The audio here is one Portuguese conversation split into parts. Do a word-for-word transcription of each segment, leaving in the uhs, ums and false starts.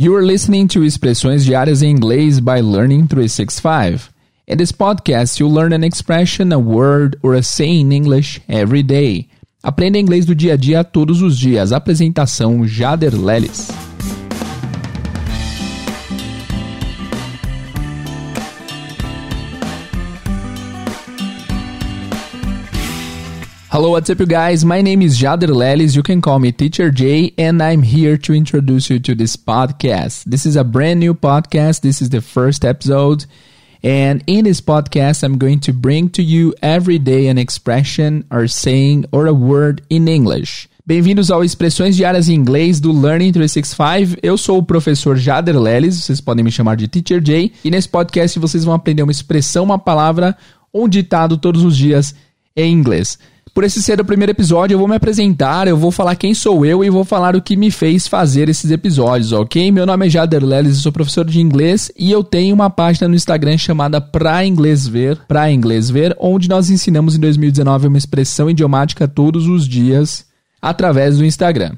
You are listening to Expressões Diárias em Inglês by Learning three sixty-five. In this podcast, you'll learn an expression, a word, or a saying in English every day. Aprenda inglês do dia a dia todos os dias. Apresentação Jader Lelis. Hello, what's up you guys? My name is Jader Lelis, you can call me Teacher Jay, and I'm here to introduce you to this podcast. This is a brand new podcast, this is the first episode, and in this podcast I'm going to bring to you every day an expression, or saying, or a word in English. Bem-vindos ao Expressões Diárias em Inglês do Learning three sixty-five. Eu sou o professor Jader Lelis, vocês podem me chamar de Teacher Jay, e nesse podcast vocês vão aprender uma expressão, uma palavra, ou um ditado todos os dias em inglês. Por esse ser o primeiro episódio, eu vou me apresentar, eu vou falar quem sou eu e vou falar o que me fez fazer esses episódios, ok? Meu nome é Jader Lelis, eu sou professor de inglês e eu tenho uma página no Instagram chamada Pra Inglês Ver, Pra Inglês Ver, onde nós ensinamos em dois mil e dezenove uma expressão idiomática todos os dias através do Instagram.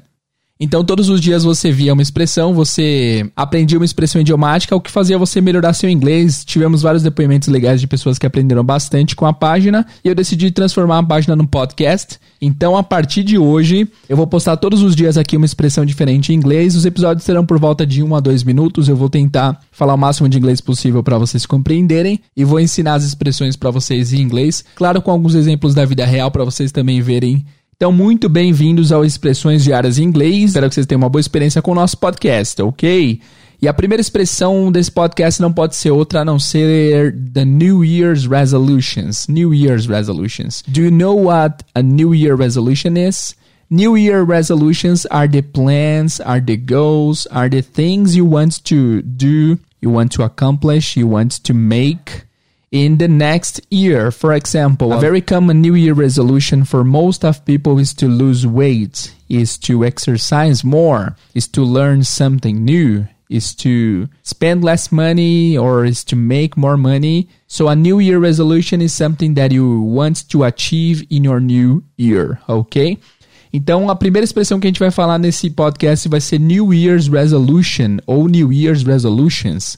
Então, todos os dias você via uma expressão, você aprendia uma expressão idiomática, o que fazia você melhorar seu inglês. Tivemos vários depoimentos legais de pessoas que aprenderam bastante com a página e eu decidi transformar a página num podcast. Então, a partir de hoje, eu vou postar todos os dias aqui uma expressão diferente em inglês. Os episódios serão por volta de um a dois minutos. Eu vou tentar falar o máximo de inglês possível para vocês compreenderem e vou ensinar as expressões para vocês em inglês. Claro, com alguns exemplos da vida real para vocês também verem. Então, muito bem-vindos ao Expressões Diárias em Inglês. Espero que vocês tenham uma boa experiência com o nosso podcast, ok? E a primeira expressão desse podcast não pode ser outra a não ser The New Year's Resolutions. New Year's Resolutions. Do you know what a New Year Resolution is? New Year Resolutions are the plans, are the goals, are the things you want to do, you want to accomplish, you want to make in the next year. For example, a very common New Year resolution for most of people is to lose weight, is to exercise more, is to learn something new, is to spend less money, or is to make more money. So a New Year resolution is something that you want to achieve in your new year, okay? Então, a primeira expressão que a gente vai falar nesse podcast vai ser New Year's Resolution, ou New Year's Resolutions,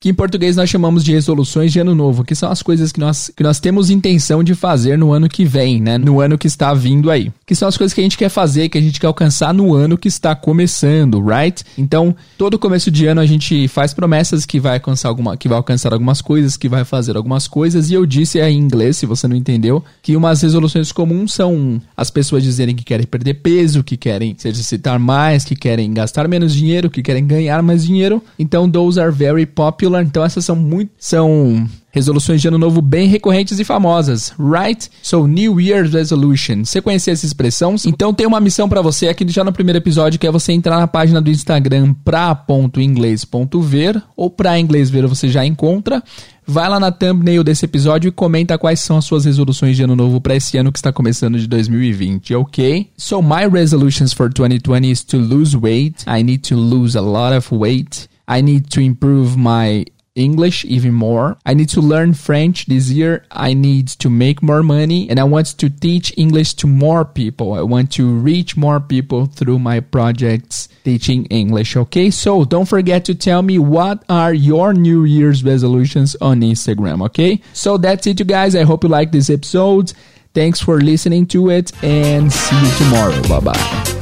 que em português nós chamamos de resoluções de ano novo, que são as coisas que nós, que nós temos intenção de fazer no ano que vem, né? No ano que está vindo aí. Que são as coisas que a gente quer fazer, que a gente quer alcançar no ano que está começando, right? Então, todo começo de ano a gente faz promessas que vai alcançar, alguma, que vai alcançar algumas coisas, que vai fazer algumas coisas, e eu disse aí em inglês, se você não entendeu, que umas resoluções comuns são as pessoas dizerem que querem perder peso, que querem se exercitar mais, que querem gastar menos dinheiro, que querem ganhar mais dinheiro. Então, those are very popular. Então, essas são muito são resoluções de ano novo bem recorrentes e famosas, right? So, New Year's Resolution. Você conhecia essa expressão? Então, tem uma missão pra você aqui já no primeiro episódio, que é você entrar na página do Instagram pra ponto inglês ponto ver ou pra inglês ver você já encontra. Vai lá na thumbnail desse episódio e comenta quais são as suas resoluções de ano novo pra esse ano que está começando de dois mil e vinte, ok? So, my resolutions for twenty twenty is to lose weight. I need to lose a lot of weight. I need to improve my English even more. I need to learn French this year. I need to make more money. And I want to teach English to more people. I want to reach more people through my projects teaching English. Okay, so don't forget to tell me what are your New Year's resolutions on Instagram, okay? So that's it, you guys. I hope you like this episode. Thanks for listening to it and see you tomorrow. Bye-bye.